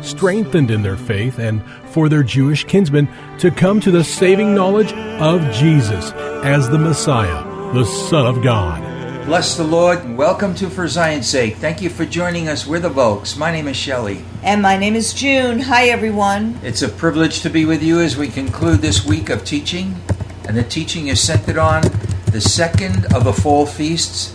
strengthened in their faith and for their Jewish kinsmen to come to the saving knowledge of Jesus as the Messiah, the Son of God. Bless the Lord and welcome to For Zion's Sake. Thank you for joining us. We're the Volks. My name is Shelley. And my name is June. Hi, everyone. It's a privilege to be with you as we conclude this week of teaching. And the teaching is centered on the second of the fall feasts,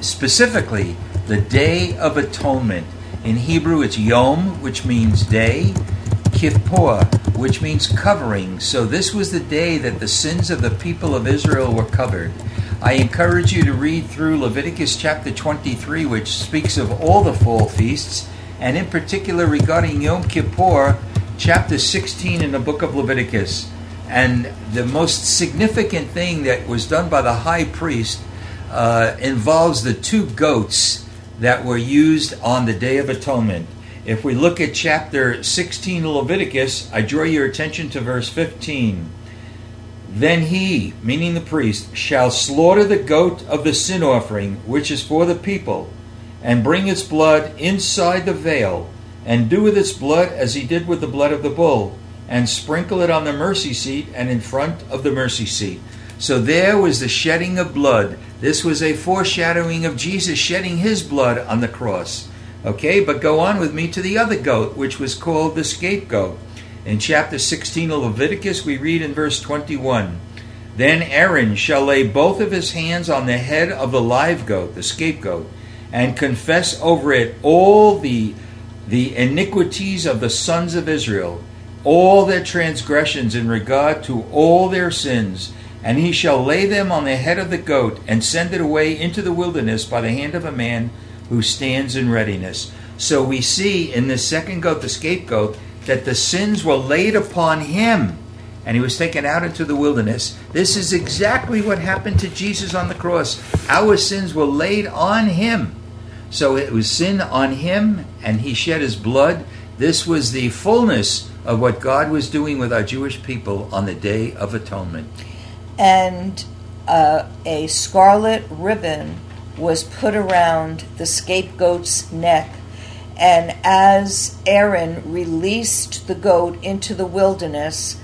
specifically the Day of Atonement. In Hebrew, it's Yom, which means day, Kippur, which means covering. So this was the day that the sins of the people of Israel were covered. I encourage you to read through Leviticus chapter 23, which speaks of all the fall feasts, and in particular regarding Yom Kippur, chapter 16 in the book of Leviticus. And the most significant thing that was done by the high priest involves the two goats that were used on the Day of Atonement. If we look at chapter 16 of Leviticus, I draw your attention to verse 15. Then he, meaning the priest, shall slaughter the goat of the sin offering, which is for the people, and bring its blood inside the veil, and do with its blood as he did with the blood of the bull, and sprinkle it on the mercy seat and in front of the mercy seat. So there was the shedding of blood. This was a foreshadowing of Jesus shedding his blood on the cross. Okay, but go on with me to the other goat, which was called the scapegoat. In chapter 16 of Leviticus, we read in verse 21, Then Aaron shall lay both of his hands on the head of the live goat, the scapegoat, and confess over it all the iniquities of the sons of Israel, all their transgressions in regard to all their sins, and he shall lay them on the head of the goat and send it away into the wilderness by the hand of a man who stands in readiness. So we see in this second goat, the scapegoat, that the sins were laid upon him and he was taken out into the wilderness. This is exactly what happened to Jesus on the cross. Our sins were laid on him. So it was sin on him and he shed his blood. This was the fullness of what God was doing with our Jewish people on the Day of Atonement. And a scarlet ribbon was put around the scapegoat's neck. And as Aaron released the goat into the wilderness,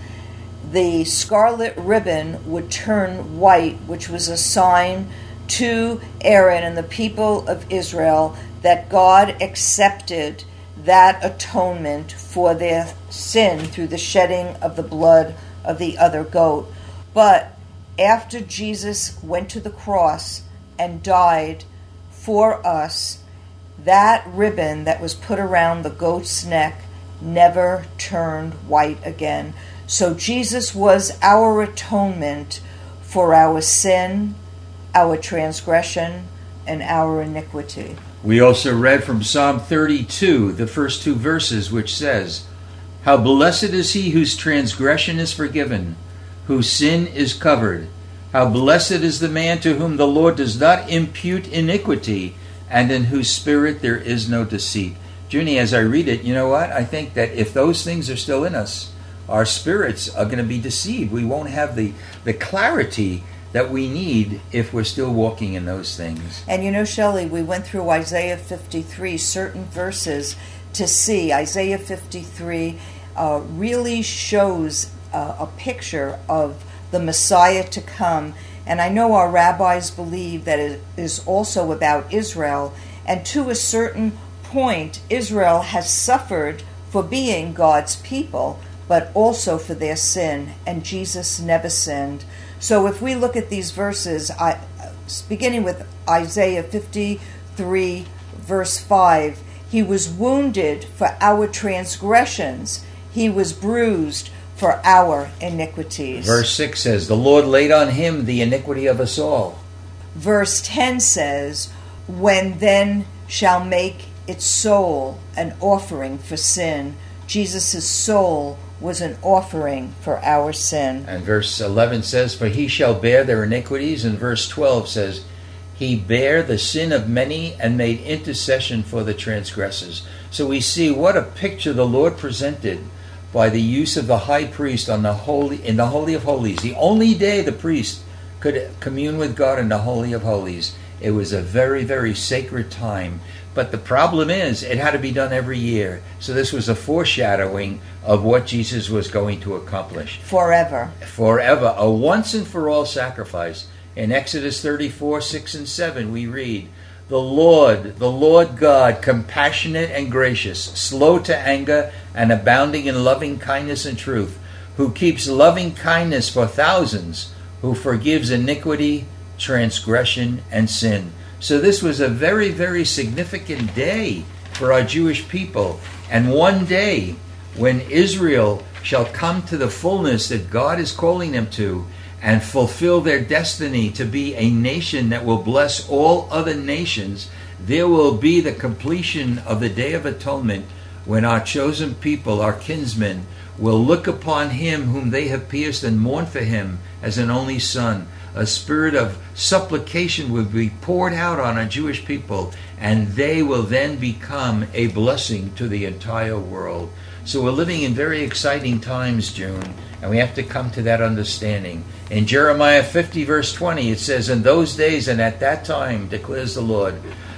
the scarlet ribbon would turn white, which was a sign to Aaron and the people of Israel that God accepted that atonement for their sin through the shedding of the blood of the other goat. But after Jesus went to the cross and died for us, that ribbon that was put around the goat's neck never turned white again. So Jesus was our atonement for our sin, our transgression, and our iniquity. We also read from Psalm 32, the first two verses, which says, How blessed is he whose transgression is forgiven, whose sin is covered. How blessed is the man to whom the Lord does not impute iniquity, and in whose spirit there is no deceit. Junie, as I read it, you know what? I think that if those things are still in us, our spirits are going to be deceived. We won't have the clarity that we need if we're still walking in those things. And you know, Shelley, we went through Isaiah 53, certain verses, to see. Isaiah 53 really shows a picture of the Messiah to come. And I know our rabbis believe that it is also about Israel. And to a certain point, Israel has suffered for being God's people, but also for their sin. And Jesus never sinned. So if we look at these verses, beginning with Isaiah 53, verse 5, he was wounded for our transgressions. He was bruised for our iniquities. Verse 6 says, the Lord laid on him the iniquity of us all. Verse 10 says, when then shall make its soul an offering for sin. Jesus' soul was an offering for our sin. And verse 11 says, for he shall bear their iniquities. And verse 12 says, he bare the sin of many and made intercession for the transgressors. So we see what a picture the Lord presented by the use of the high priest on the holy, in the Holy of Holies. The only day the priest could commune with God in the Holy of Holies. It was a very, very sacred time. But the problem is, it had to be done every year. So this was a foreshadowing of what Jesus was going to accomplish. Forever. Forever. A once and for all sacrifice. In Exodus 34, 6 and 7, we read, the Lord God, compassionate and gracious, slow to anger and abounding in loving kindness and truth, who keeps loving kindness for thousands, who forgives iniquity, transgression, and sin. So this was a very, very significant day for our Jewish people. And one day when Israel shall come to the fullness that God is calling them to and fulfill their destiny to be a nation that will bless all other nations, there will be the completion of the Day of Atonement when our chosen people, our kinsmen, will look upon him whom they have pierced and mourn for him as an only son. A spirit of supplication will be poured out on our Jewish people, and they will then become a blessing to the entire world. So we're living in very exciting times, June, and we have to come to that understanding. In Jeremiah 50, verse 20, it says, in those days and at that time, declares the Lord,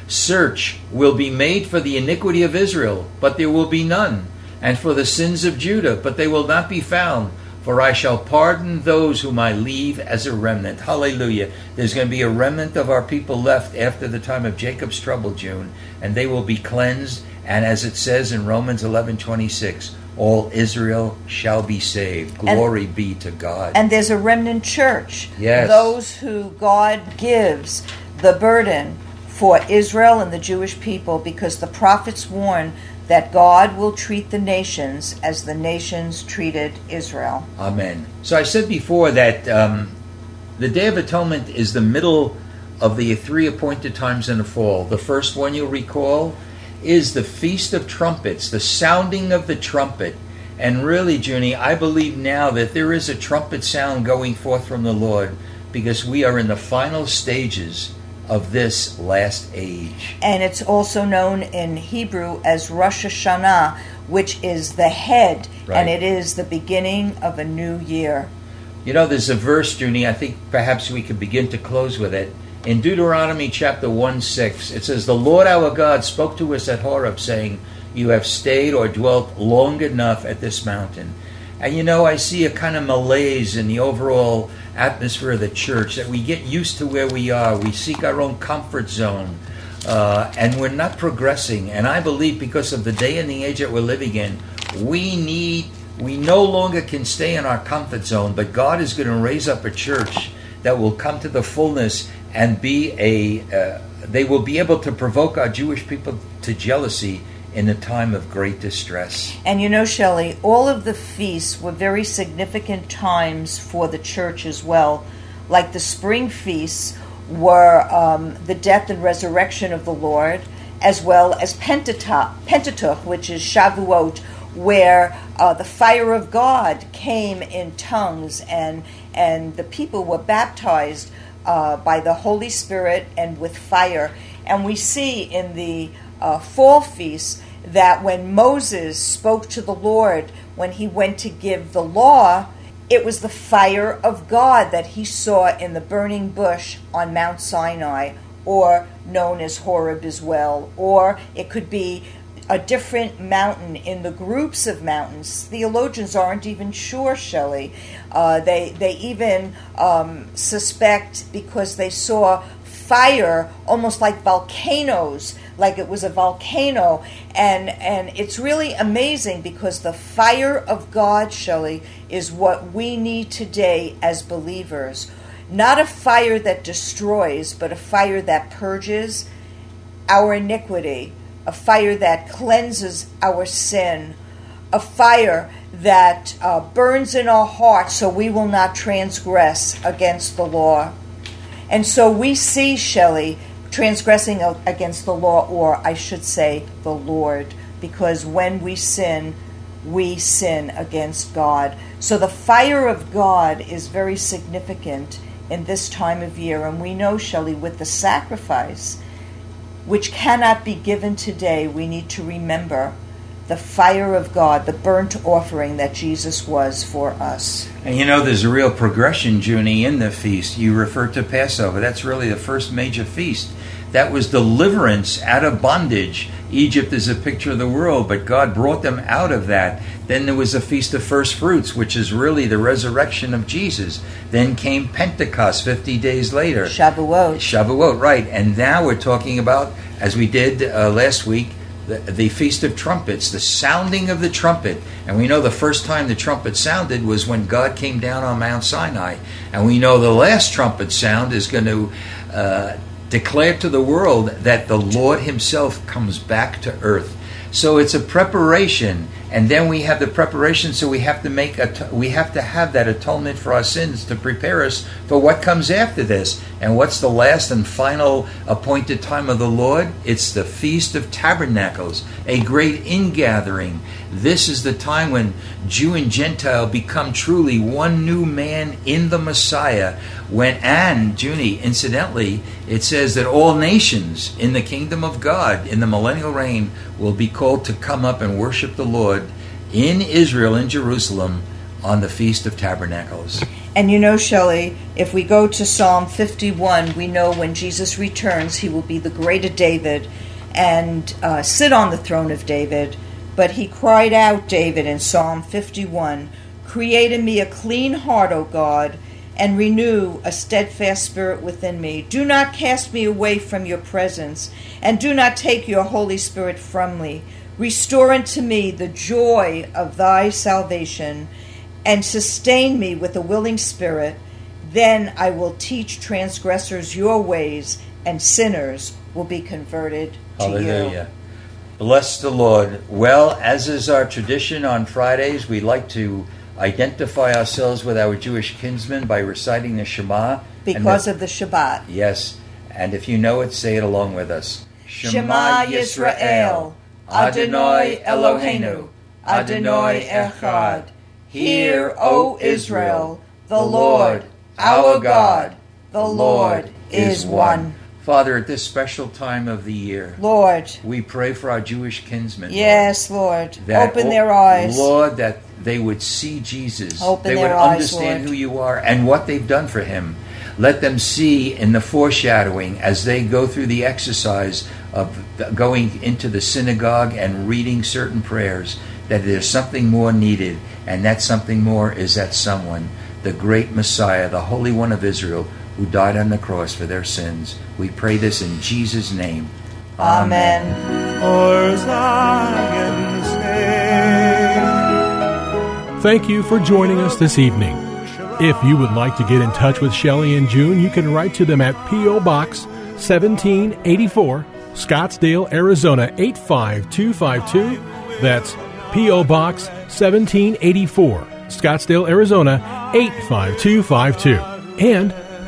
search will be made for the iniquity of Israel, but there will be none, and for the sins of Judah, but they will not be found. For I shall pardon those whom I leave as a remnant. Hallelujah. There's going to be a remnant of our people left after the time of Jacob's trouble, June, and they will be cleansed. And as it says in Romans 11:26, all Israel shall be saved. Glory be to God. And there's a remnant church. Yes. Those who God gives the burden for Israel and the Jewish people, because the prophets warn that God will treat the nations as the nations treated Israel. Amen. So I said before that the Day of Atonement is the middle of the three appointed times in the fall. The first one, you'll recall, is the Feast of Trumpets, the sounding of the trumpet. And really, Junie, I believe now that there is a trumpet sound going forth from the Lord, because we are in the final stages of this last age. And it's also known in Hebrew as Rosh Hashanah, which is the head, right, and it is the beginning of a new year. You know, there's a verse, Junie, I think perhaps we could begin to close with it. In Deuteronomy chapter 1:6, it says, the Lord our God spoke to us at Horeb, saying, you have stayed or dwelt long enough at this mountain. And you know, I see a kind of malaise in the overall atmosphere of the church, that we get used to where we are. We seek our own comfort zone, and we're not progressing. And I believe because of the day and the age that we're living in, we no longer can stay in our comfort zone, but God is going to raise up a church that will come to the fullness and be they will be able to provoke our Jewish people to jealousy in a time of great distress. And you know, Shelley, all of the feasts were very significant times for the church as well. Like the spring feasts were the death and resurrection of the Lord, as well as Pentateuch, which is Shavuot, where the fire of God came in tongues, and the people were baptized by the Holy Spirit and with fire. And we see in the fall feast that when Moses spoke to the Lord when he went to give the law, it was the fire of God that he saw in the burning bush on Mount Sinai, or known as Horeb as well, or it could be a different mountain in the groups of mountains. Theologians aren't even sure, Shelley. They even suspect, because they saw fire almost like volcanoes, like it was a volcano. And it's really amazing, because the fire of God, Shelley, is what we need today as believers. Not a fire that destroys, but a fire that purges our iniquity, a fire that cleanses our sin, a fire that burns in our hearts so we will not transgress against the law. And so we see, Shelley, transgressing against the law, or I should say the Lord, because when we sin against God. So the fire of God is very significant in this time of year. And we know, Shelley, with the sacrifice, which cannot be given today, we need to remember the fire of God, the burnt offering that Jesus was for us. And you know, there's a real progression, Junie, in the feast. You refer to Passover. That's really the first major feast. That was deliverance out of bondage. Egypt is a picture of the world, but God brought them out of that. Then there was a Feast of First Fruits, which is really the resurrection of Jesus. Then came Pentecost 50 days later. Shavuot, right. And now we're talking about, as we did last week, the Feast of Trumpets, the sounding of the trumpet. And we know the first time the trumpet sounded was when God came down on Mount Sinai. And we know the last trumpet sound is going to declare to the world that the Lord himself comes back to earth. So it's a preparation, and then we have the preparation, so we have to have that atonement for our sins to prepare us for what comes after this. And what's the last and final appointed time of the Lord? It's the Feast of Tabernacles, a great ingathering. This is the time when Jew and Gentile become truly one new man in the Messiah. Junie, incidentally, it says that all nations in the kingdom of God in the millennial reign will be called to come up and worship the Lord in Israel, in Jerusalem, on the Feast of Tabernacles. And you know, Shelley, if we go to Psalm 51, we know when Jesus returns, he will be the greater David and sit on the throne of David. But he cried out, David, in Psalm 51, "Create in me a clean heart, O God, and renew a steadfast spirit within me. Do not cast me away from your presence, and do not take your Holy Spirit from me. Restore unto me the joy of thy salvation, and sustain me with a willing spirit. Then I will teach transgressors your ways, and sinners will be converted to you." Hallelujah. Bless the Lord. Well, as is our tradition on Fridays, we like to identify ourselves with our Jewish kinsmen by reciting the Shema. Because of the Shabbat. Yes. And if you know it, say it along with us. Shema Yisrael, Adonai Eloheinu, Adonai Echad. Hear, O Israel, the Lord, our God, the Lord is one. Father, at this special time of the year, Lord, we pray for our Jewish kinsmen. Yes, Lord. Open their eyes. Lord, that they would see Jesus. Open their eyes, Lord. They would understand who you are and what they've done for him. Let them see in the foreshadowing as they go through the exercise of going into the synagogue and reading certain prayers, that there's something more needed, and that something more is that someone, the great Messiah, the Holy One of Israel, who died on the cross for their sins. We pray this in Jesus' name. Amen. Thank you for joining us this evening. If you would like to get in touch with Shelley and June, you can write to them at P.O. Box 1784, Scottsdale, Arizona 85252. That's P.O. Box 1784, Scottsdale, Arizona 85252. And